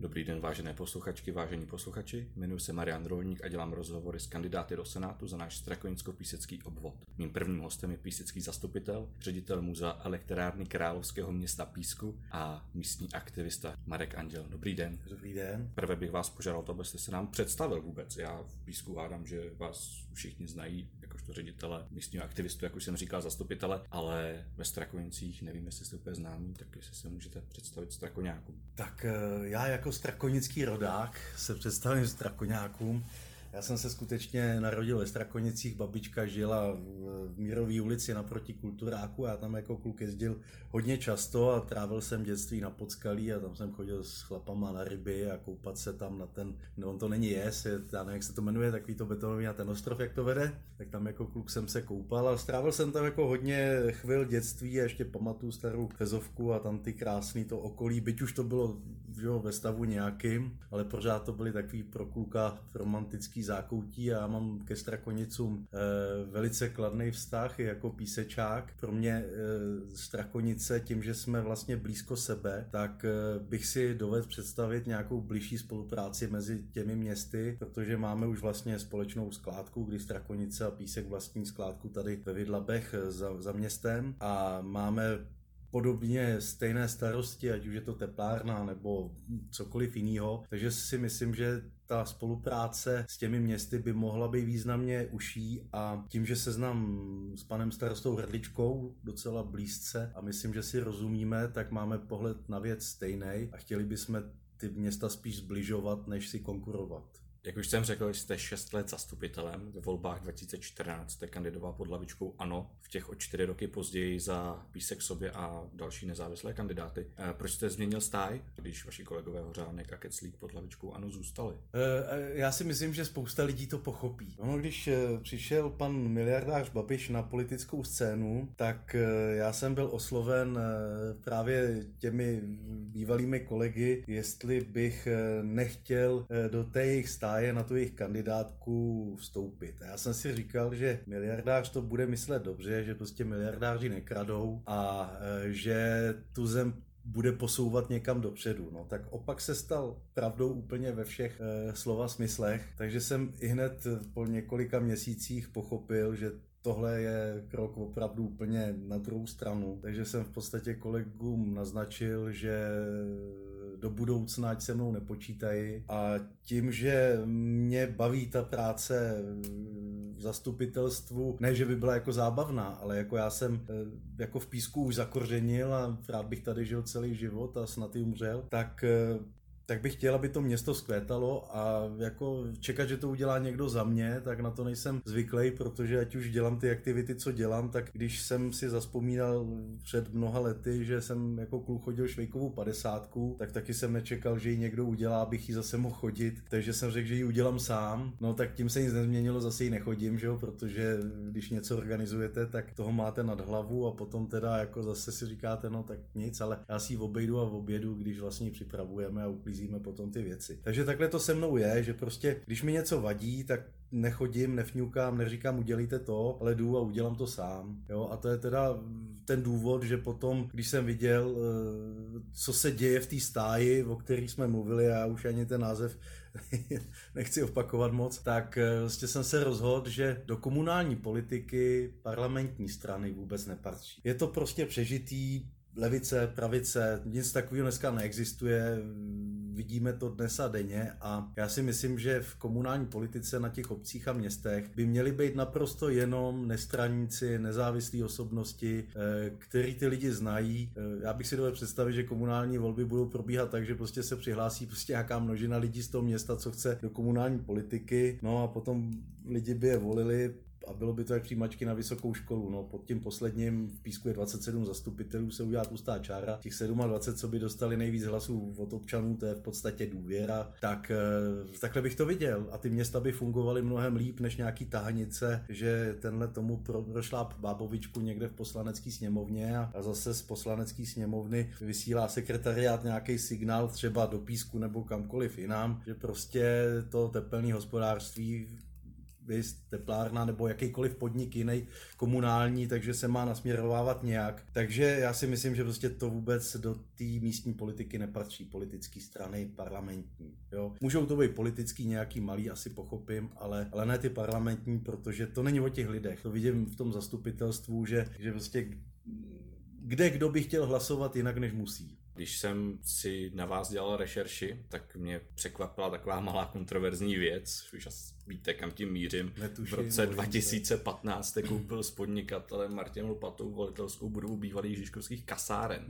Dobrý den, vážené posluchačky, vážení posluchači. Jmenuji se Marian Rolník a dělám rozhovory s kandidáty do Senátu za náš Strakonicko-Písecký obvod. Mým prvním hostem je písecký zastupitel, ředitel muzea elektrárny Královského města Písku a místní aktivista Marek Anděl. Dobrý den. Dobrý den. Prvé bych vás požádal, abyste se nám představil vůbec. Já v Písku hádám, že vás všichni znají jakožto ředitele, místního aktivistu, jak už jsem říkal, zastupitele, ale ve Strakonicích nevím, jestli jste úplně známí, tak jestli se můžete představit Strakoňákům. Tak já jako strakonický rodák se představím Strakoňákům. Já jsem se skutečně narodil ve Strakonicích, babička žila v Mírové ulici naproti Kulturáku, já tam jako kluk jezdil hodně často a trávil jsem dětství na Podskalí a tam jsem chodil s chlapama na ryby a koupat se tam na ten, no on to není jez, já nevím, jak se to jmenuje, takový to betonový na ten ostrov, jak to vede, tak tam jako kluk jsem se koupal a strávil jsem tam jako hodně chvil dětství a ještě pamatuju starou Fezovku a tam ty krásný to okolí, byť už to bylo ve stavu nějakým, ale pořád to byly takový pro kluka romantický zákoutí a já mám ke Strakonicům velice kladný vztah jako písečák. Pro mě Strakonice, tím, že jsme vlastně blízko sebe, tak bych si dovedl představit nějakou blížší spolupráci mezi těmi městy, protože máme už vlastně společnou skládku, kdy Strakonice a Písek vlastní skládku tady ve Vidlabech za městem a máme podobně stejné starosti, ať už je to teplárna nebo cokoliv jiného. Takže si myslím, že ta spolupráce s těmi městy by mohla být významně užší a tím, že se znám s panem starostou Hrdičkou docela blízce a myslím, že si rozumíme, tak máme pohled na věc stejnej a chtěli bychom ty města spíš zbližovat, než si konkurovat. Jak už jsem řekl, jste 6 let zastupitelem, ve volbách 2014 jste kandidoval pod hlavičkou ANO, v těch o 4 roky později za Písek sobě a další nezávislé kandidáty. Proč jste změnil stáj, když vaši kolegové Hořánek a Kecslík pod hlavičkou ANO zůstali? Já si myslím, že spousta lidí to pochopí. Ono, když přišel pan miliardář Babiš na politickou scénu, tak já jsem byl osloven právě těmi bývalými kolegy, jestli bych nechtěl do té jejich je na tu jejich kandidátku vstoupit. A já jsem si říkal, že miliardář to bude myslet dobře, že prostě miliardáři nekradou a že tu zem bude posouvat někam dopředu. No, tak opak se stal pravdou úplně ve všech slova smyslech, takže jsem i hned po několika měsících pochopil, že tohle je krok opravdu úplně na druhou stranu. Takže jsem v podstatě kolegům naznačil, že do budoucna, ať se mnou nepočítají. A tím, že mě baví ta práce v zastupitelstvu, ne, že by byla jako zábavná, ale jako já jsem jako v Písku už zakořenil a rád bych tady žil celý život a snad i umřel, tak bych chtěl, aby to město zkvétalo a jako čekat, že to udělá někdo za mě, tak na to nejsem zvyklý, protože ať už dělám ty aktivity, co dělám, tak když jsem si zazpomínal před mnoha lety, že jsem jako kluk chodil švejkovou 50, tak taky jsem nečekal, že ji někdo udělá, abych ji zase mohl chodit, takže jsem řekl, že ji udělám sám, no tak tím se nic nezměnilo, zase ji nechodím, že jo, protože když něco organizujete, tak toho máte nad hlavu a potom teda jako zase si říkáte, no tak nic, ale já si ji obejdu a objedu, když vlastně připravujeme a potom ty věci. Takže takhle to se mnou je, že prostě, když mi něco vadí, tak nechodím, nefňukám, neříkám udělejte to, ale jdu a udělám to sám. Jo? A to je teda ten důvod, že potom, když jsem viděl, co se děje v té stáji, o který jsme mluvili, a já už ani ten název nechci opakovat moc, tak vlastně jsem se rozhodl, že do komunální politiky parlamentní strany vůbec nepatří. Je to prostě přežitý levice, pravice, nic takového dneska neexistuje, vidíme to dnes a denně a já si myslím, že v komunální politice na těch obcích a městech by měli být naprosto jenom nestraníci, nezávislí osobnosti, který ty lidi znají. Já bych si dovedl představit, že komunální volby budou probíhat tak, že prostě se přihlásí prostě nějaká množina lidí z toho města, co chce do komunální politiky, no a potom lidi by je volili a bylo by to jak přijímačky na vysokou školu. No, pod tím posledním v Písku je 27 zastupitelů, se udělá tlustá čára. Těch 27, co by dostali nejvíc hlasů od občanů, to je v podstatě důvěra. Tak takhle bych to viděl. A ty města by fungovaly mnohem líp než nějaký tahanice, že tenhle tomu prošláp bábovičku někde v poslanecké sněmovně a zase z poslanecké sněmovny vysílá sekretariát nějaký signál třeba do Písku nebo kamkoliv jinam, že prostě to tepelné hospodářství bys, teplárna nebo jakýkoliv podnik jiný komunální, takže se má nasměrovávat nějak. Takže já si myslím, že prostě to vůbec do té místní politiky nepatří, politické strany, parlamentní. Jo? Můžou to být politický nějaký malý, asi pochopím, ale ne ty parlamentní, protože to není o těch lidech. To vidím v tom zastupitelstvu, že prostě kde kdo by chtěl hlasovat jinak, než musí. Když jsem si na vás dělal rešerši, tak mě překvapila taková malá kontroverzní věc, už asi víte, kam tím mířím. Netuším, v roce 2015 koupil s podnikatelem Martinem Lupatou volitelskou budovu bývalých žižkovských kasáren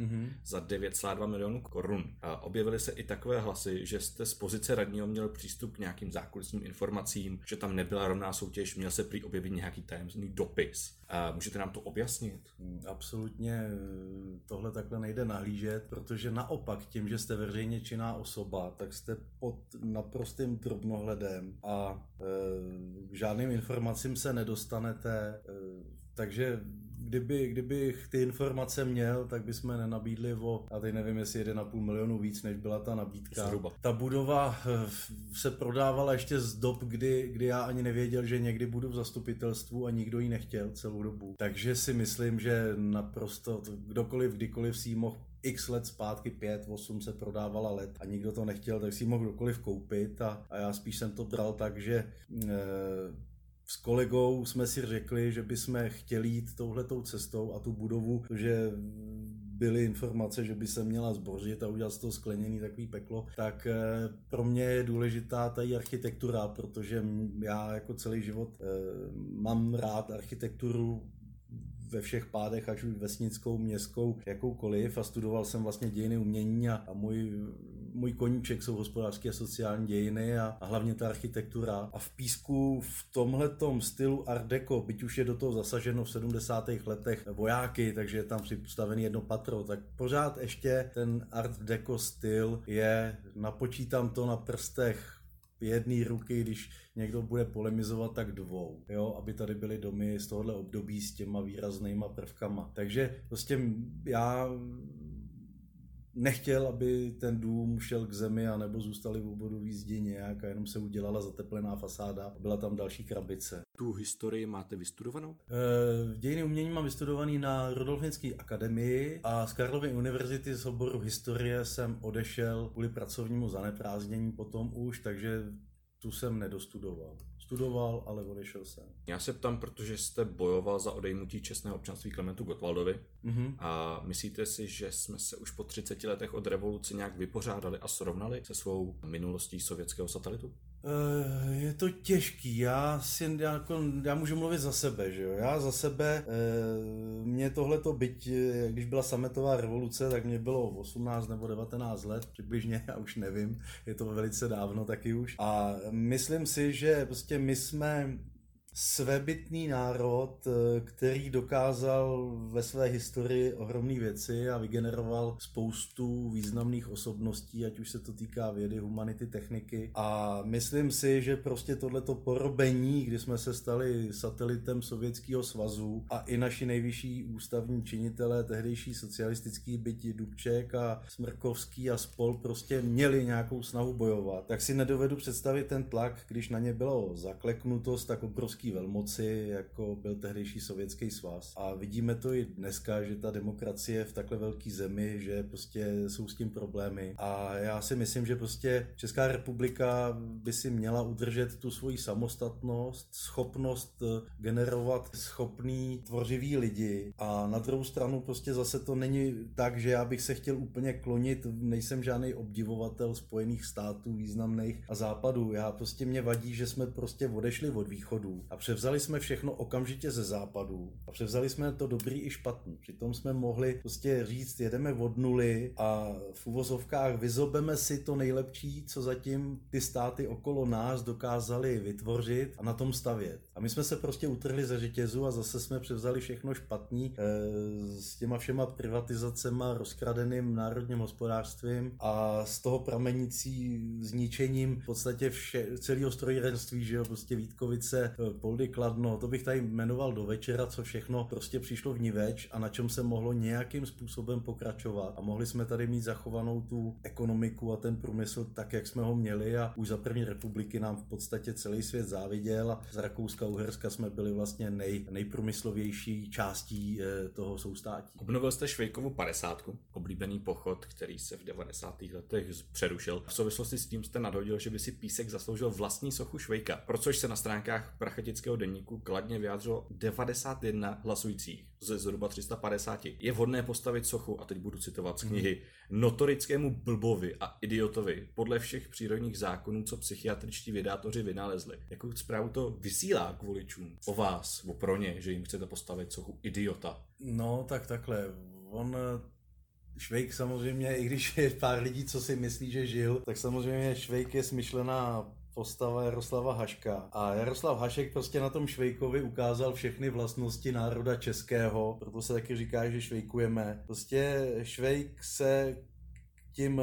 za 9,2 milionů korun. A objevily se i takové hlasy, že jste z pozice radního měl přístup k nějakým zákulisním informacím, že tam nebyla rovná soutěž, měl se prý objevit nějaký tajemný dopis. A můžete nám to objasnit? Absolutně tohle takhle nejde nahlížet, protože naopak tím, že jste veřejně činná osoba, tak jste pod naprostým drobnohledem a k žádným informacím se nedostanete, takže kdybych ty informace měl, tak bychom nenabídli a teď nevím, jestli 1,5 milionu víc, než byla ta nabídka. Zhruba. Ta budova se prodávala ještě z dob, kdy já ani nevěděl, že někdy budu v zastupitelstvu a nikdo ji nechtěl celou dobu. Takže si myslím, že naprosto kdokoliv, kdykoliv si ji mohl x let zpátky, 5, 8 se prodávala let a nikdo to nechtěl, tak si ji mohl kdokoliv koupit a já spíš jsem to bral tak, že s kolegou jsme si řekli, že bychom chtěli jít touhletou cestou a tu budovu, že byly informace, že by se měla zbořit a udělat z toho skleněný takový peklo, tak pro mě je důležitá ta architektura, protože já jako celý život mám rád architekturu ve všech pádech, až už vesnickou, městskou, jakoukoliv a studoval jsem vlastně dějiny umění a můj koníček jsou hospodářské a sociální dějiny a hlavně ta architektura. A v Písku v tomhletom stylu Art Deco, byť už je do toho zasaženo v 70. letech vojáky, takže je tam přistavený jedno patro, tak pořád ještě ten Art Deco styl je, napočítám to na prstech jedné ruky, když někdo bude polemizovat, tak 2, jo, aby tady byly domy z tohohle období s těma výraznýma prvkama. Takže prostě já nechtěl, aby ten dům šel k zemi anebo zůstali v obvodové zdi nějak a jenom se udělala zateplená fasáda a byla tam další krabice. Tu historii máte vystudovanou? Dějiny umění mám vystudovaný na Rudolfinské akademii a z Karlovy univerzity z oboru historie jsem odešel kvůli pracovnímu zaneprázdnění potom už, takže tu jsem nedostudoval. Studoval, ale odešel jsem. Já se ptám, protože jste bojoval za odejmutí čestného občanství Klementu Gottwaldovi a myslíte si, že jsme se už po 30 letech od revoluce nějak vypořádali a srovnali se svou minulostí sovětského satelitu? Je to těžký. Já můžu mluvit za sebe, že jo? Já za sebe, mě tohleto, byť když byla sametová revoluce, tak mě bylo 18 nebo 19 let přibližně, já už nevím, je to velice dávno taky už. A myslím si, že prostě my jsme svébytný národ, který dokázal ve své historii ohromné věci a vygeneroval spoustu významných osobností, ať už se to týká vědy, humanity, techniky. A myslím si, že prostě tohleto porobení, kdy jsme se stali satelitem Sovětského svazu a i naši nejvyšší ústavní činitelé, tehdejší socialistický, byť Dubček a Smrkovský a spol, prostě měli nějakou snahu bojovat. Tak si nedovedu představit ten tlak, když na ně bylo zakleknutost, tak obrovský velmoci, jako byl tehdejší Sovětský svaz. A vidíme to i dneska, že ta demokracie v takhle velké zemi, že prostě jsou s tím problémy. A já si myslím, že prostě Česká republika by si měla udržet tu svoji samostatnost, schopnost generovat schopný, tvořivý lidi. A na druhou stranu prostě zase to není tak, že já bych se chtěl úplně klonit, nejsem žádný obdivovatel Spojených států významných a západů. Já prostě mě vadí, že jsme prostě odešli od východu a převzali jsme všechno okamžitě ze západu a převzali jsme to dobrý i špatný. Přitom jsme mohli prostě říct, jedeme od nuly a v uvozovkách vyzobeme si to nejlepší, co zatím ty státy okolo nás dokázaly vytvořit a na tom stavět. A A my jsme se prostě utrhli ze řetězu a zase jsme převzali všechno špatný s těma všema privatizacema, rozkradeným národním hospodářstvím a z toho pramenící zničením v podstatě celého strojírenství, že jo, prostě Vítkovice, Poldy, Kladno, to bych tady jmenoval do večera, co všechno prostě přišlo vniveč a na čem se mohlo nějakým způsobem pokračovat a mohli jsme tady mít zachovanou tu ekonomiku a ten průmysl tak, jak jsme ho měli a už za první republiky nám v podstatě celý svět záviděl a z Rakouska-Uherska jsme byli vlastně nejprůmyslovější částí toho soustátí. Obnovil jste Švejkovu 50. oblíbený pochod, který se v 90. letech přerušil. V souvislosti s tím jste nadhodil, že by si Písek zasloužil vlastní sochu Švejka, pro což se na stránkách Prachatického deníku kladně vyjádřilo 91 hlasujících ze zhruba 350. Je vhodné postavit sochu, a teď budu citovat z knihy, notorickému blbovi a idiotovi podle všech přírodních zákonů, co psychiatričtí vědátoři vynalezli. Jakou zprávu to vysílá k voličům o vás, o pro ně, že jim chcete postavit sochu idiota? No tak takhle, Švejk samozřejmě, i když je pár lidí, co si myslí, že žil, tak samozřejmě Švejk je smyšlená postava Jaroslava Haška. A Jaroslav Hašek prostě na tom Švejkovi ukázal všechny vlastnosti národa českého, proto se taky říká, že švejkujeme. Prostě Švejk se tím,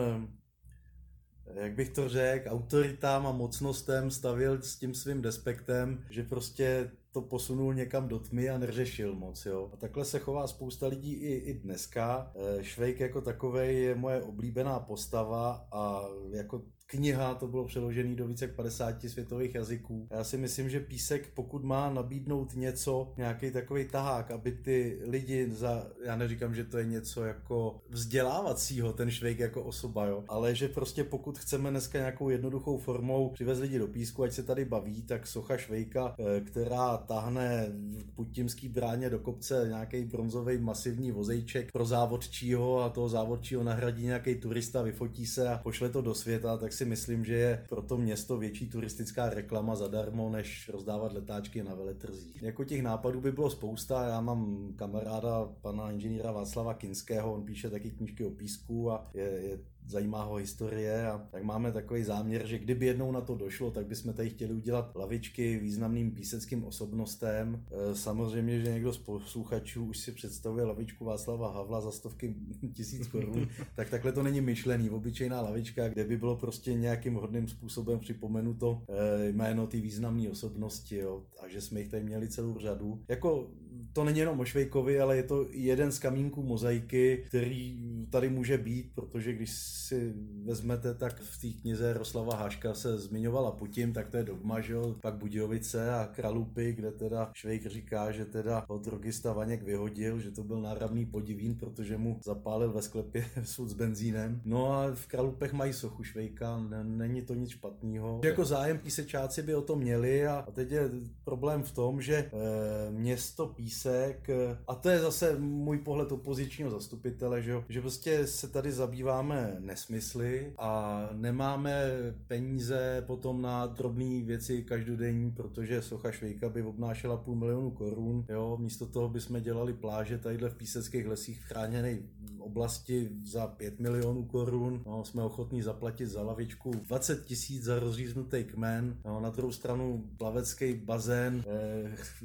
jak bych to řekl, autoritám a mocnostem stavěl s tím svým despektem, že prostě to posunul někam do tmy a neřešil moc, jo. A takhle se chová spousta lidí i dneska. Švejk jako takovej je moje oblíbená postava a jako kniha, to bylo přeložené do více jak 50 světových jazyků. Já si myslím, že Písek, pokud má nabídnout něco, nějaký takový tahák, aby ty lidi já neříkám, že to je něco jako vzdělávacího, ten Švejk jako osoba, jo, ale že prostě pokud chceme dneska nějakou jednoduchou formou přivez lidi do Písku, ať se tady baví, tak socha Švejka, která tahne v Putímský bráně do kopce nějaký bronzový masivní vozejček pro závodčího a toho závodčího nahradí nějaký turista, vyfotí se a pošle to do světa, tak si myslím, že je pro to město větší turistická reklama zadarmo, než rozdávat letáčky na veletrzích. Jako těch nápadů by bylo spousta, já mám kamaráda pana inženýra Václava Kinského, on píše taky knížky o Písku a je zajímá ho historie a tak máme takový záměr, že kdyby jednou na to došlo, tak bychom tady chtěli udělat lavičky významným píseckým osobnostem. Samozřejmě, že někdo z posluchačů už si představuje lavičku Václava Havla za 100 000 korun, tak takhle to není myšlený. Obyčejná lavička, kde by bylo prostě nějakým hodným způsobem připomenuto jméno ty významné osobnosti, jo, a že jsme jich tady měli celou řadu. Jako to není jenom o Švejkovi, ale je to jeden z kamínků mozaiky, který tady může být, protože když si vezmete, tak v té knize Jaroslava Haška se zmiňovala Putin, tak to je dogma, že jo, pak Budějovice a Kralupy, kde teda Švejk říká, že teda ho drogista Vaněk vyhodil, že to byl náramný podivín, protože mu zapálil ve sklepě sud s benzínem. No a v Kralupech mají sochu Švejka, není to nic špatného. Jako zájem písečáci by o to měli a teď je problém v tom, že město Písek, a to je zase můj pohled opozičního zastupitele, že jo, že prostě se tady zabýváme nesmysly a nemáme peníze potom na drobné věci každodenní, protože socha Švejka by obnášela 500 000 korun, jo, místo toho bychom dělali pláže tadyhle v píseckých lesích v chráněné oblasti za 5 000 000 korun, no, jsme ochotní zaplatit za lavičku 20 000 za rozříznutý kmen, no, na druhou stranu plavecký bazén,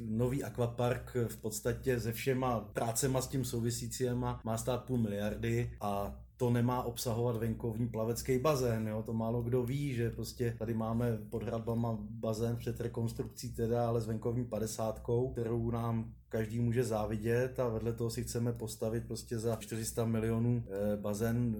nový akvapark v podstatě se všema prácema s tím souvisícíma má stát 500 000 000 a to nemá obsahovat venkovní plavecký bazén, jo? To málo kdo ví, že prostě tady máme pod Hradbama bazén před rekonstrukcí teda, ale s venkovní 50, kterou nám každý může závidět a vedle toho si chceme postavit prostě za 400 000 000 bazén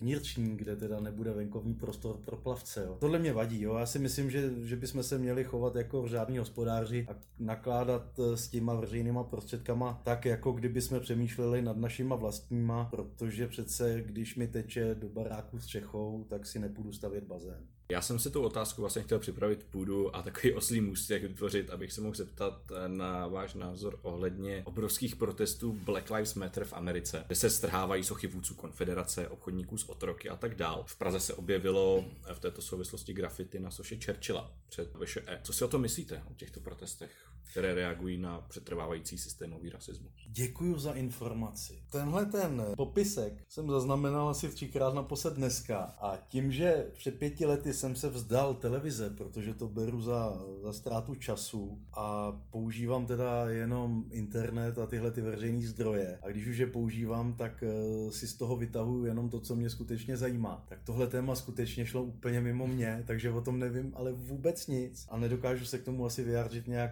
vnitřní, kde teda nebude venkovní prostor pro plavce. Jo. Tohle mě vadí, jo. Já si myslím, že bychom se měli chovat jako řádní hospodáři a nakládat s těma veřejnýma prostředkama tak, jako kdyby jsme přemýšleli nad našima vlastníma, protože přece když mi teče do baráku s střechou, tak si nepůjdu stavět bazén. Já jsem si tu otázku vlastně chtěl připravit půdu a takový oslý můstek vytvořit, abych se mohl zeptat na váš názor ohledně obrovských protestů Black Lives Matter v Americe, kde se strhávají sochy vůdců konfederace, obchodníků s otroky a tak dál. V Praze se objevilo v této souvislosti grafity na soše Churchilla před VŠE. Co si o tom myslíte, o těchto protestech, které reagují na přetrvávající systémový rasismus? Děkuju za informaci. Tenhle ten popisek jsem zaznamenal asi 3krát naposled dneska a tím, že před 5 lety jsem se vzdal televize, protože to beru za ztrátu času a používám teda jenom internet a tyhle ty veřejné zdroje. A když už je používám, tak si z toho vytahuju jenom to, co mě skutečně zajímá. Tak tohle téma skutečně šlo úplně mimo mě, takže o tom nevím, ale vůbec nic. A nedokážu se k tomu asi vyjádřit nějak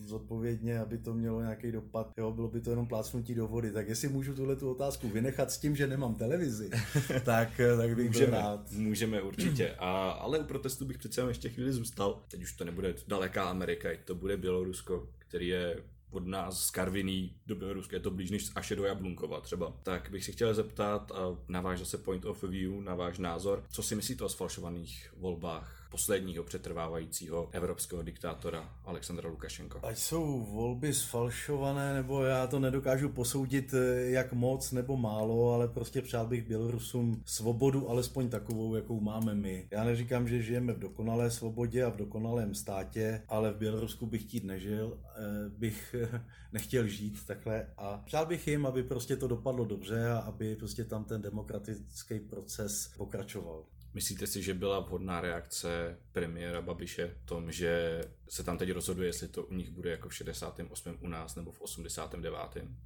zodpovědně, aby to mělo nějaký dopad. Jo, bylo by to jenom plácnutí do vody. Tak jestli můžu tuhle tu otázku vynechat s tím, že nemám televizi, tak bych byl rád. Můžeme určitě. Ale u protestu bych přece ještě chvíli zůstal. Teď už to nebude daleká Amerika, to bude Bělorusko, který je od nás z Karviní do Běloruska, je to blíž než až do Jablunkova třeba. Tak bych si chtěl zeptat na váš zase point of view, na váš názor, co si myslíte o sfalšovaných volbách posledního přetrvávajícího evropského diktátora Alexandra Lukašenka? Ať jsou volby sfalšované, nebo já to nedokážu posoudit jak moc nebo málo, ale prostě přál bych Bělorusům svobodu alespoň takovou, jakou máme my. Já neříkám, že žijeme v dokonalé svobodě a v dokonalém státě, ale v Bělorusku bych chtít nežil, bych nechtěl žít takhle a přál bych jim, aby prostě to dopadlo dobře a aby prostě tam ten demokratický proces pokračoval. Myslíte si, že byla vhodná reakce premiéra Babiše v tom, že se tam teď rozhoduje, jestli to u nich bude jako v 68. u nás nebo v 89.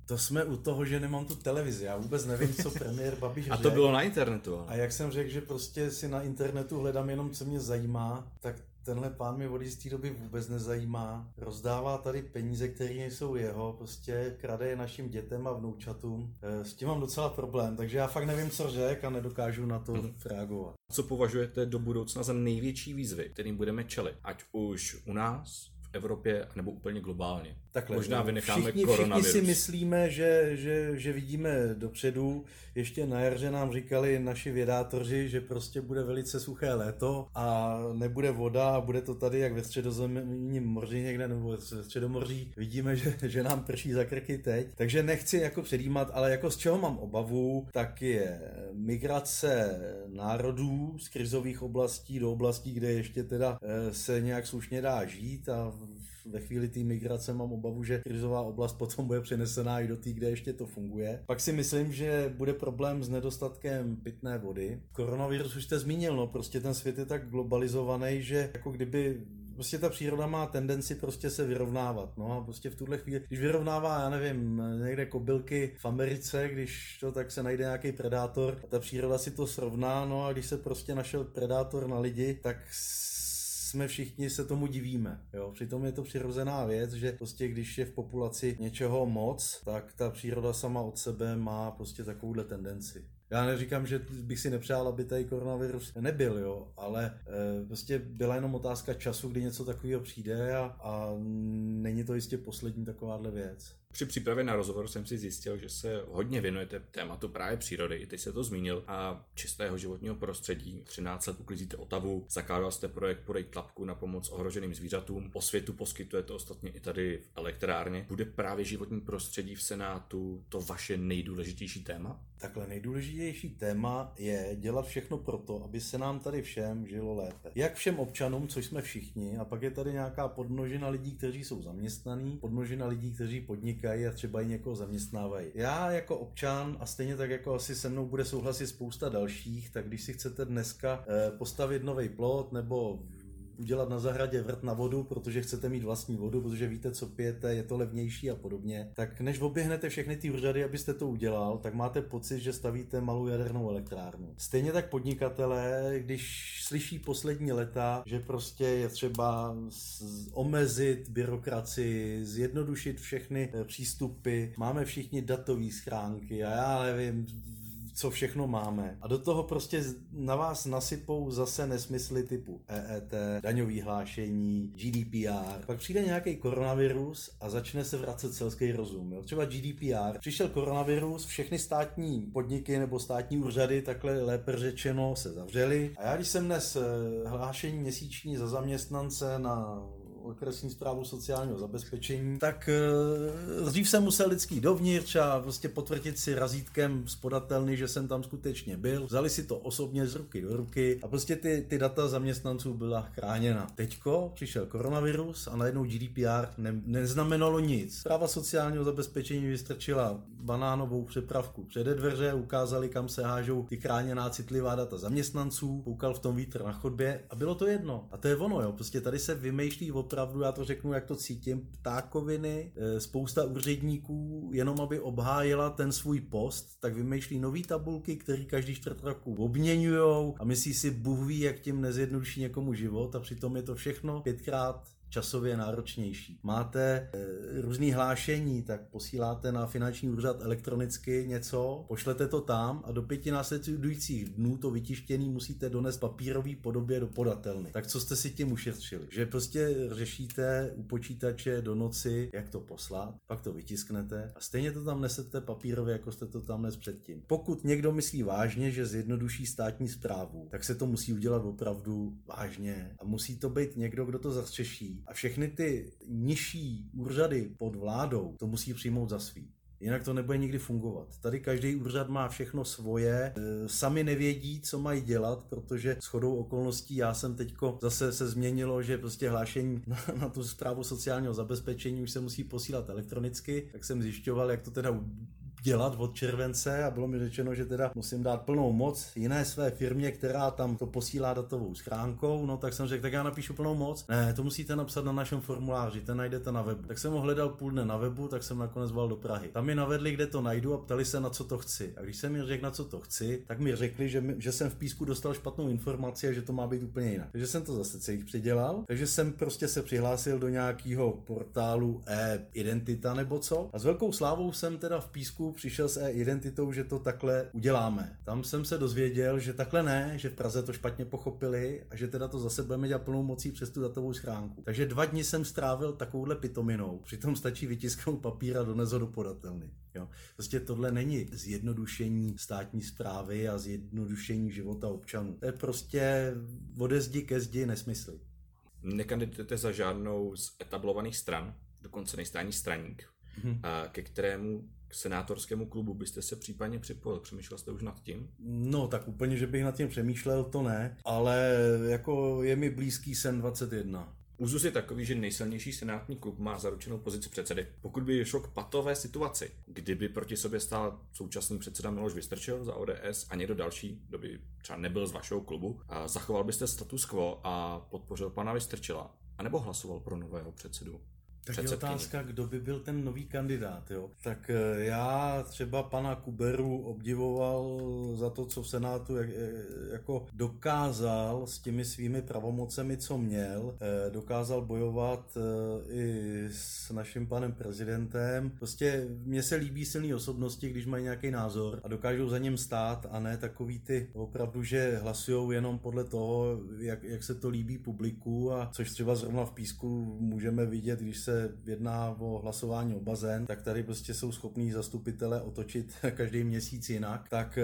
To jsme u toho, že nemám tu televizi. Já vůbec nevím, co premiér Babiš A to bylo na internetu. Ale. A jak jsem řekl, že prostě si na internetu hledám jenom, co mě zajímá, tak tenhle pán mě od jisté doby vůbec nezajímá. Rozdává tady peníze, které nejsou jeho, prostě krade je našim dětem a vnoučatům. S tím mám docela problém, takže já fakt nevím, co řek a nedokážu na to reagovat. Co považujete do budoucna za největší výzvy, kterým budeme čelit? Ať už u nás, v Evropě, nebo úplně globálně. Takhle, možná vynecháme koronavirus. Všichni si myslíme, že vidíme dopředu. Ještě na jaře nám říkali naši vědátoři, že prostě bude velice suché léto a nebude voda a bude to tady jak ve Středozemním moři někde, nebo ve Středomoří. Vidíme, že nám prší za krky teď. Takže nechci jako předjímat, ale jako z čeho mám obavu, tak je migrace národů z krizových oblastí do oblastí, kde ještě teda se nějak slušně dá žít a ve chvíli té migrace mám obavu, že krizová oblast potom bude přenesená i do té, kde ještě to funguje. Pak si myslím, že bude problém s nedostatkem pitné vody. Koronavirus už jste zmínil, no prostě ten svět je tak globalizovaný, že jako kdyby prostě ta příroda má tendenci prostě se vyrovnávat, no a prostě v tuhle chvíli, když vyrovnává, já nevím, někde kobylky v Americe, když to tak se najde nějaký predátor a ta příroda si to srovná, no a když se prostě našel predátor na lidi, tak jsme všichni se tomu divíme. Jo? Přitom je to přirozená věc, že prostě když je v populaci něčeho moc, tak ta příroda sama od sebe má prostě takovouhle tendenci. Já neříkám, že bych si nepřál, aby tady koronavirus nebyl, jo, ale prostě byla jenom otázka času, kdy něco takového přijde a není to jistě poslední takováhle věc. Při přípravě na rozhovor jsem si zjistil, že se hodně věnujete tématu právě přírody, i teď se to zmínil, a čistého životního prostředí. 13 let uklízíte Otavu, zakládal jste projekt Podej klapku na pomoc ohroženým zvířatům, osvětu poskytujete ostatně i tady v elektrárně. Bude právě životní prostředí v Senátu to vaše nejdůležitější téma? Takhle nejdůležitější téma je dělat všechno proto, aby se nám tady všem žilo lépe. Jak všem občanům, což jsme všichni, a pak je tady nějaká podmnožina lidí, kteří jsou zaměstnaní, podmnožina lidí, kteří podnikají a třeba i někoho zaměstnávají. Já jako občan a stejně tak jako asi se mnou bude souhlasit spousta dalších, tak když si chcete dneska postavit nový plot nebo udělat na zahradě vrt na vodu, protože chcete mít vlastní vodu, protože víte, co pijete, je to levnější a podobně. Tak než oběhnete všechny ty úřady, abyste to udělal, tak máte pocit, že stavíte malou jadernou elektrárnu. Stejně tak podnikatelé, když slyší poslední leta, že prostě je třeba omezit byrokracii, zjednodušit všechny přístupy, máme všichni datové schránky a já nevím, co všechno máme. A do toho prostě na vás nasypou zase nesmysly typu EET, daňový hlášení, GDPR. Pak přijde nějaký koronavirus a začne se vracet selský rozum. Jo? Třeba GDPR. Přišel koronavirus, všechny státní podniky nebo státní úřady, takhle lépe řečeno, se zavřely. A já když jsem dnes hlášení měsíční za zaměstnance na okresní správu sociálního zabezpečení, tak dřív jsem musel lidský dovnitř a prostě potvrdit si razítkem z podatelny, že jsem tam skutečně byl. Vzali si to osobně z ruky do ruky a prostě ty data zaměstnanců byla chráněna. Teďko přišel koronavirus a najednou GDPR neznamenalo nic. Správa sociálního zabezpečení vystrčila banánovou přepravku přede dveře, ukázali, kam se hážou ty chráněná citlivá data zaměstnanců, koukal v tom vítr na chodbě a bylo to jedno. A to je ono, jo, prostě tady se vymýšlí opravdu, já to řeknu, jak to cítím, ptákoviny, spousta úředníků, jenom aby obhájila ten svůj post, tak vymýšlí nový tabulky, které každý čtvrt roku obměňujou a myslí si, Bůh ví, jak tím nezjednoduší někomu život a přitom je to všechno pětkrát časově náročnější. Máte různý hlášení, tak posíláte na finanční úřad elektronicky něco, pošlete to tam a do 5 následujících dnů to vytištěný musíte donést papírový podobě do podatelny. Tak co jste si tím ušetřili? Že prostě řešíte u počítače do noci, jak to poslat, pak to vytisknete a stejně to tam nesete papírově, jako jste to tam nes předtím. Pokud někdo myslí vážně, že zjednoduší státní správu, tak se to musí udělat opravdu vážně a musí to být někdo, kdo to zastřeší. A všechny ty nižší úřady pod vládou to musí přijmout za svý. Jinak to nebude nikdy fungovat. Tady každý úřad má všechno svoje, sami nevědí, co mají dělat, protože shodou okolností já jsem teďko, zase se změnilo, že prostě hlášení na tu správu sociálního zabezpečení už se musí posílat elektronicky, tak jsem zjišťoval, jak to teda dělat od července a bylo mi řečeno, že teda musím dát plnou moc jiné své firmě, která tam to posílá datovou schránkou, no tak jsem řekl, tak já napíšu plnou moc. Ne, to musíte napsat na našem formuláři, ten najdete na webu. Tak jsem ho hledal půl dne na webu, tak jsem nakonec volal do Prahy. Tam mi navedli, kde to najdu a ptali se, na co to chci. A když jsem jim řekl, na co to chci, tak mi řekli, že jsem v písku dostal špatnou informaci a že to má být úplně jinak. Takže jsem to zase celý předělal, takže jsem prostě se přihlásil do nějakého portálu e-identita nebo co. A s velkou slávou jsem teda v písku přišel s e-identitou, že to takhle uděláme. Tam jsem se dozvěděl, že takhle ne, že v Praze to špatně pochopili a že teda to zase budeme dělat plnou mocí přes tu datovou schránku. Takže 2 dny jsem strávil takovouhle pitominou. Přitom stačí vytisknout papír a donést ho do podatelny. Jo. Prostě tohle není zjednodušení státní správy a zjednodušení života občanů. To je prostě ode zdi ke zdi nesmysly. Nekandidujete za žádnou z etablovaných stran, dokonce nejste ani straník, ke kterému k senátorskému klubu byste se případně připojil? Přemýšlel jste už nad tím? No tak úplně, že bych nad tím přemýšlel, to ne, ale jako je mi blízký sen 21. Úzus je takový, že nejsilnější senátní klub má zaručenou pozici předsedy. Pokud by došlo k patové situaci, kdyby proti sobě stál současný předseda Miloš Vystrčil za ODS a někdo další, kdo by třeba nebyl z vašeho klubu, a zachoval byste status quo a podpořil pana Vystrčila, anebo hlasoval pro nového předsedu? Tak je otázka, kdo by byl ten nový kandidát, jo. Tak já třeba pana Kuberu obdivoval za to, co v Senátu jako dokázal s těmi svými pravomocemi, co měl. Dokázal bojovat i s naším panem prezidentem. Prostě mně se líbí silné osobnosti, když mají nějaký názor a dokážou za něm stát a ne takový ty opravdu, že hlasujou jenom podle toho, jak se to líbí publiku a což třeba zrovna v Písku můžeme vidět, když se jedná o hlasování o bazén, tak tady prostě jsou schopní zastupitelé otočit každý měsíc jinak. Tak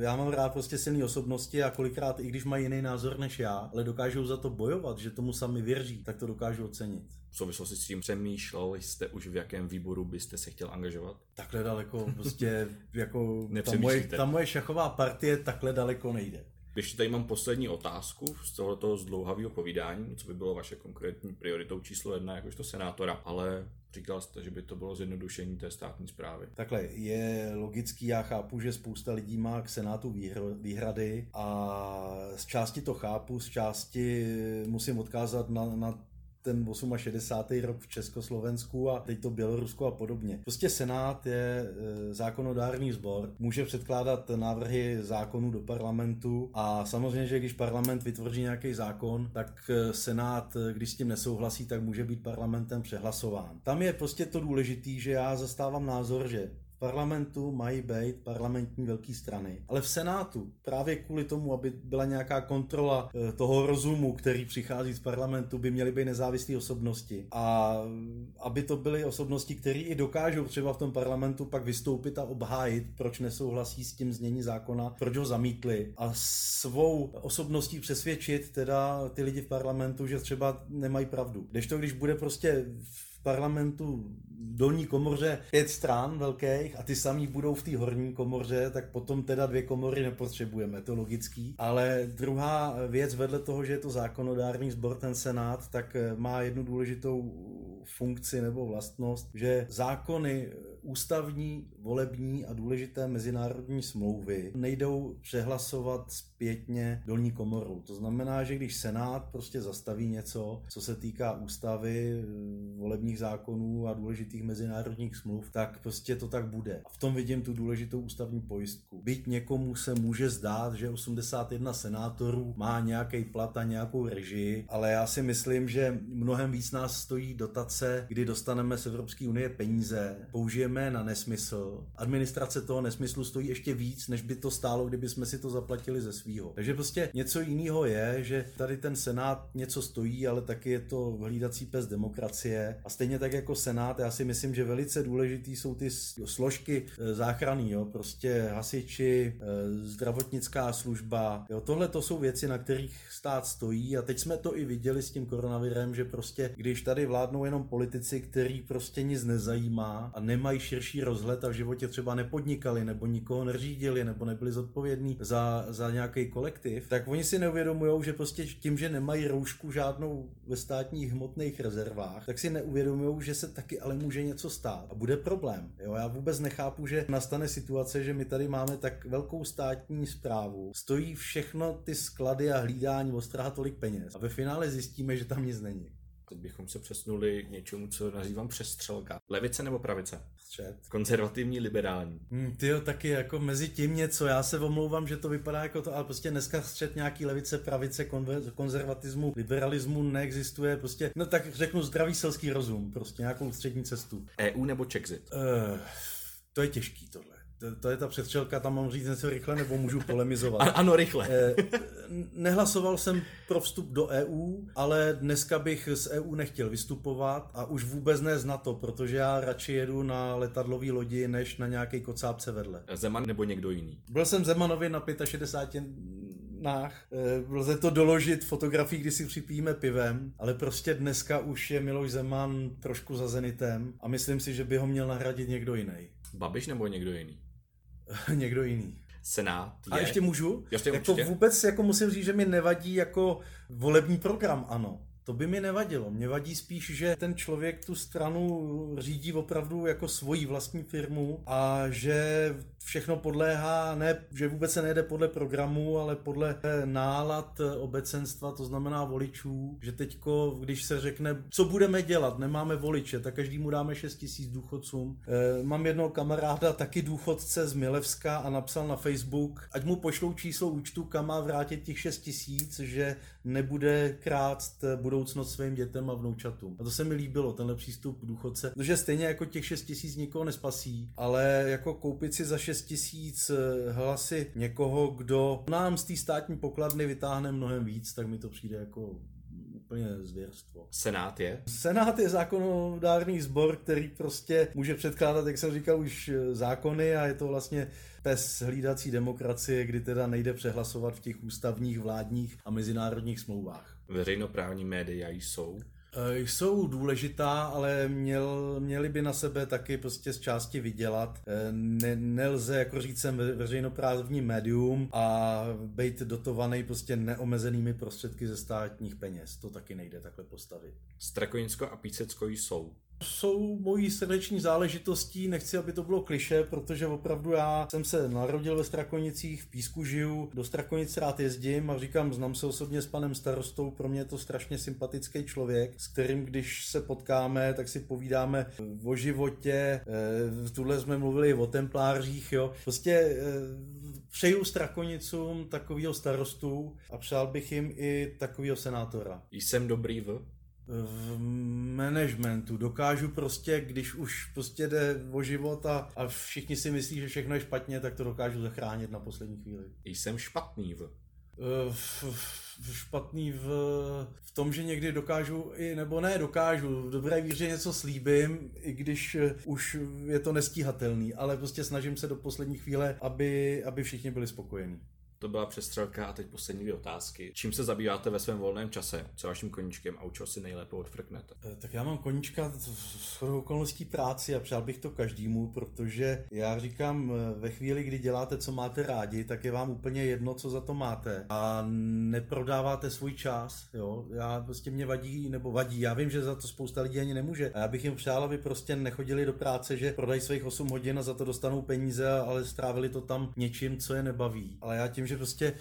já mám rád prostě silné osobnosti a kolikrát, i když mají jiný názor než já, ale dokážou za to bojovat, že tomu sami věří, tak to dokážu ocenit. V souvislosti s tím přemýšlel jste už, v jakém výboru byste se chtěl angažovat? Takhle daleko prostě jako ta moje šachová partie takhle daleko nejde. Ještě tady mám poslední otázku z tohoto zdlouhavého povídání, co by bylo vaše konkrétní prioritou číslo 1 jakožto senátora, ale říkal jste, že by to bylo zjednodušení té státní správy. Takhle je logický, já chápu, že spousta lidí má k senátu výhrady a z části to chápu, z části musím odkázat na ten 68. rok v Československu a teď to Bělorusko a podobně. Prostě Senát je zákonodárný sbor, může předkládat návrhy zákonů do parlamentu a samozřejmě, že když parlament vytvoří nějaký zákon, tak Senát, když s tím nesouhlasí, tak může být parlamentem přehlasován. Tam je prostě to důležitý, že já zastávám názor, že v parlamentu mají být parlamentní velké strany, ale v Senátu právě kvůli tomu, aby byla nějaká kontrola toho rozumu, který přichází z parlamentu, by měly být nezávislé osobnosti a aby to byly osobnosti, které i dokážou třeba v tom parlamentu pak vystoupit a obhájit, proč nesouhlasí s tím znění zákona, proč ho zamítli a svou osobností přesvědčit teda ty lidi v parlamentu, že třeba nemají pravdu. Kdežto, když bude prostě v parlamentu v dolní komoře 5 stran velkých a ty samý budou v té horní komoře, tak potom teda 2 komory nepotřebujeme, to logický. Ale druhá věc vedle toho, že je to zákonodárný sbor, ten Senát, tak má jednu důležitou funkci nebo vlastnost, že zákony ústavní, volební a důležité mezinárodní smlouvy nejdou přehlasovat zpětně dolní komoru. To znamená, že když Senát prostě zastaví něco, co se týká ústavy, volebních zákonů a důležitých mezinárodních smluv, tak prostě to tak bude. A v tom vidím tu důležitou ústavní pojistku. Byť někomu se může zdát, že 81 senátorů má nějaký plat a nějakou režii, ale já si myslím, že mnohem víc nás stojí dotace, kdy dostaneme z Evropské unie peníze, použijeme na nesmysl. Administrace toho nesmyslu stojí ještě víc, než by to stálo, kdyby jsme si to zaplatili ze svýho. Takže prostě něco jiného je, že tady ten Senát něco stojí, ale taky je to hlídací pes demokracie. A stejně tak jako Senát, já si myslím, že velice důležitý jsou ty složky záchranný, jo, prostě hasiči, zdravotnická služba. Jo, tohle to jsou věci, na kterých stát stojí a teď jsme to i viděli s tím koronavirem, že prostě když tady vládnou jenom politici, který prostě nic nezajímá a nemají širší rozhled a v životě třeba nepodnikali nebo nikoho neřídili nebo nebyli zodpovědní za nějaký kolektiv, tak oni si neuvědomujou, že prostě tím, že nemají roušku žádnou ve státních hmotných rezervách, tak si neuvědomujou, že se taky ale může něco stát a bude problém. Jo, já vůbec nechápu, že nastane situace, že my tady máme tak velkou státní správu, stojí všechno ty sklady a hlídání ostraha tolik peněz a ve finále zjistíme, že tam nic není. Teď bychom se přesunuli k něčemu, co nazývám přestřelka. Levice nebo pravice? Střed. Konzervativní, liberální. Tyjo, taky jako mezi tím něco. Já se omlouvám, že to vypadá jako to, ale prostě dneska střed nějaký levice, pravice, konzervatismu, liberalismu neexistuje. Prostě, no tak řeknu zdravý selský rozum, prostě nějakou střední cestu. EU nebo Czechzit? To je těžký tohle. To je ta přestřelka, tam mám říct něco rychle, nebo můžu polemizovat? Ano, rychle. Nehlasoval jsem pro vstup do EU, ale dneska bych z EU nechtěl vystupovat a už vůbec ne z NATO, protože já radši jedu na letadlový lodi, než na nějakej kocápce vedle. Zeman nebo někdo jiný? Byl jsem Zemanovi na 65. Lze to doložit fotografii, kdy si připijíme pivem, ale prostě dneska už je Miloš Zeman trošku za zenitem a myslím si, že by ho měl nahradit někdo jiný. Babiš nebo někdo jiný? Někdo jiný. Senát je... A ještě můžu? Jako vůbec jako musím říct, že mi nevadí jako volební program, ano. To by mi nevadilo. Mně vadí spíš, že ten člověk tu stranu řídí opravdu jako svoji vlastní firmu a že všechno podléhá, ne, že vůbec se nejde podle programu, ale podle nálad obecenstva, to znamená voličů, že teďko, když se řekne, co budeme dělat, nemáme voliče, tak každému dáme 6 000 důchodcům. Mám jednoho kamaráda, taky důchodce z Milevska a napsal na Facebook, ať mu pošlou číslo účtu, kam má vrátit těch 6 000, že nebude krást budoucnost svým dětem a vnoučatům. A to se mi líbilo, tenhle přístup důchodce. Protože stejně jako těch 6 000 nikoho nespasí, ale jako koupit si za 6 000 hlasy někoho, kdo nám z té státní pokladny vytáhne mnohem víc, tak mi to přijde jako úplně zvěrstvo. Senát je? Senát je zákonodárný sbor, který prostě může předkládat, jak jsem říkal, už zákony a je to vlastně pes hlídací demokracie, kdy teda nejde přehlasovat v těch ústavních, vládních a mezinárodních smlouvách. Veřejnoprávní média jsou? Jsou důležitá, ale měli by na sebe taky prostě z části vydělat. Nelze, jako říct, jsem veřejnoprávní médium a být dotovaný prostě neomezenými prostředky ze státních peněz. To taky nejde takhle postavit. Strakonisko a Písecko jsou mojí srdeční záležitostí, nechci, aby to bylo klišé, protože opravdu já jsem se narodil ve Strakonicích, v Písku žiju, do Strakonic rád jezdím a říkám, znám se osobně s panem starostou, pro mě je to strašně sympatický člověk, s kterým, když se potkáme, tak si povídáme o životě, tuhle jsme mluvili o templářích, jo, prostě přeju Strakonicům takovýho starostu a přál bych jim i takovýho senátora. Jsem dobrý v... v managementu. Dokážu prostě, když už prostě jde o život a všichni si myslí, že všechno je špatně, tak to dokážu zachránit na poslední chvíli. Jsem špatný v tom, že někdy dokážu i nebo ne dokážu, v dobré víře něco slíbím, i když už je to nestíhatelný, ale prostě snažím se do poslední chvíle, aby všichni byli spokojení. To byla přestřelka a teď poslední dvě otázky. Čím se zabýváte ve svém volném čase? Co vaším koníčkem a u čeho si nejlépe odfrknete? Tak já mám koníčka shodou okolností práci a přál bych to každému, protože já říkám, ve chvíli, kdy děláte, co máte rádi, tak je vám úplně jedno, co za to máte. A neprodáváte svůj čas, jo? Já prostě mě vadí. Já vím, že za to spousta lidí ani nemůže. A já bych jim přál, aby prostě nechodili do práce, že prodají svých 8 hodin a za to dostanou peníze, ale strávili to tam něčím, co je nebaví. Ale já tím, že prostě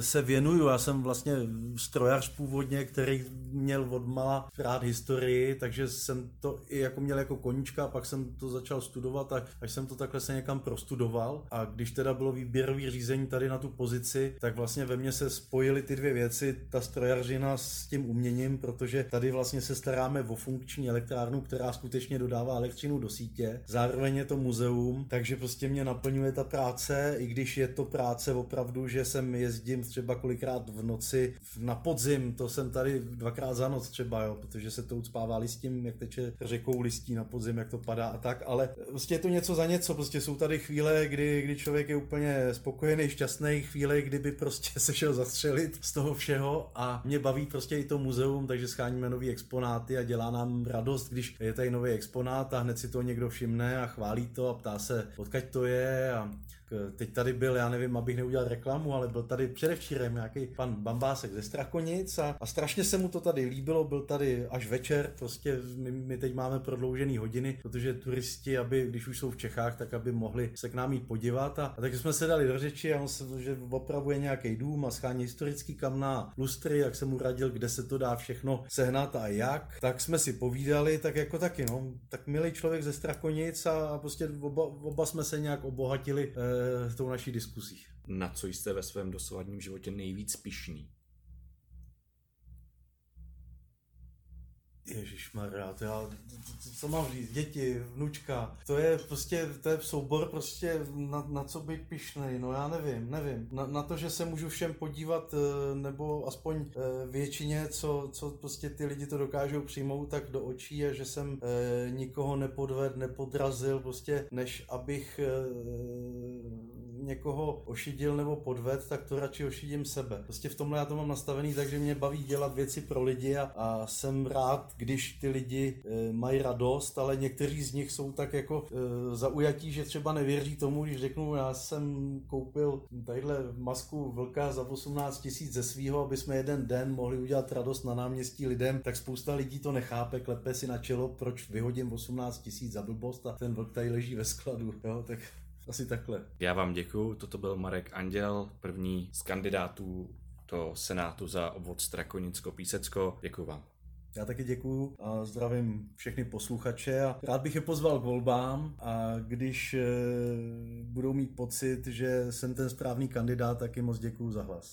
se věnuju. Já jsem vlastně strojař původně, který měl odmala rád historii, takže jsem to i jako měl jako koníčka, pak jsem to začal studovat a až jsem to takhle se někam prostudoval. A když teda bylo výběrový řízení tady na tu pozici, tak vlastně ve mně se spojily ty dvě věci, ta strojařina s tím uměním, protože tady vlastně se staráme o funkční elektrárnu, která skutečně dodává elektřinu do sítě. Zároveň je to muzeum, takže prostě mě naplňuje ta práce, i když je to práce opravdu, že sem jezdím třeba kolikrát v noci, na podzim, to jsem tady dvakrát za noc třeba, jo, protože se to ucpává listím, jak teče řekou listí na podzim, jak to padá a tak, ale prostě je to něco za něco, prostě jsou tady chvíle, kdy člověk je úplně spokojený, šťastný, chvíle, kdyby prostě se šel zastřelit z toho všeho a mě baví prostě i to muzeum, takže scháníme nový exponáty a dělá nám radost, když je tady nový exponát a hned si to někdo všimne a chválí to a ptá se, odkud to je a teď tady byl, já nevím, abych neudělal reklamu, ale byl tady předevčírem nějaký pan Bambásek ze Strakonic a strašně se mu to tady líbilo, byl tady až večer, prostě my teď máme prodloužený hodiny, protože turisti, aby, když už jsou v Čechách, tak aby mohli se k nám jít podívat a tak jsme se dali do řeči a on se, že opravuje nějaký dům a schání historický kamna, lustry, jak jsem mu radil, kde se to dá všechno sehnat a jak, tak jsme si povídali, tak jako taky, no, tak milý člověk ze Strakonic a prostě oba jsme se nějak obohatili tou naší diskusí. Na co jste ve svém dosavadním životě nejvíc pyšný? Ježišmarja, to já, co mám říct, děti, vnučka, to je soubor prostě na co být pyšnej, no já nevím. Na to, že se můžu všem podívat, nebo aspoň většině, co prostě ty lidi to dokážou přijmout tak do očí a že jsem nikoho nepodrazil, prostě než abych někoho ošidil nebo podved, tak to radši ošidím sebe. Prostě v tomhle já to mám nastavený, takže mě baví dělat věci pro lidi a jsem rád, když ty lidi mají radost, ale někteří z nich jsou tak jako zaujatí, že třeba nevěří tomu, když řeknu, já jsem koupil tadyhle masku vlka za 18 000 ze svýho, aby jsme jeden den mohli udělat radost na náměstí lidem, tak spousta lidí to nechápe, klepe si na čelo, proč vyhodím 18 000 za blbost a ten vlk tady leží ve skladu, jo, tak asi takhle. Já vám děkuju, toto byl Marek Anděl, první z kandidátů do Senátu za obvod Strakonicko-Písecko. Děkuju vám. Já taky děkuju a zdravím všechny posluchače a rád bych je pozval k volbám a když budou mít pocit, že jsem ten správný kandidát, taky moc děkuju za hlas.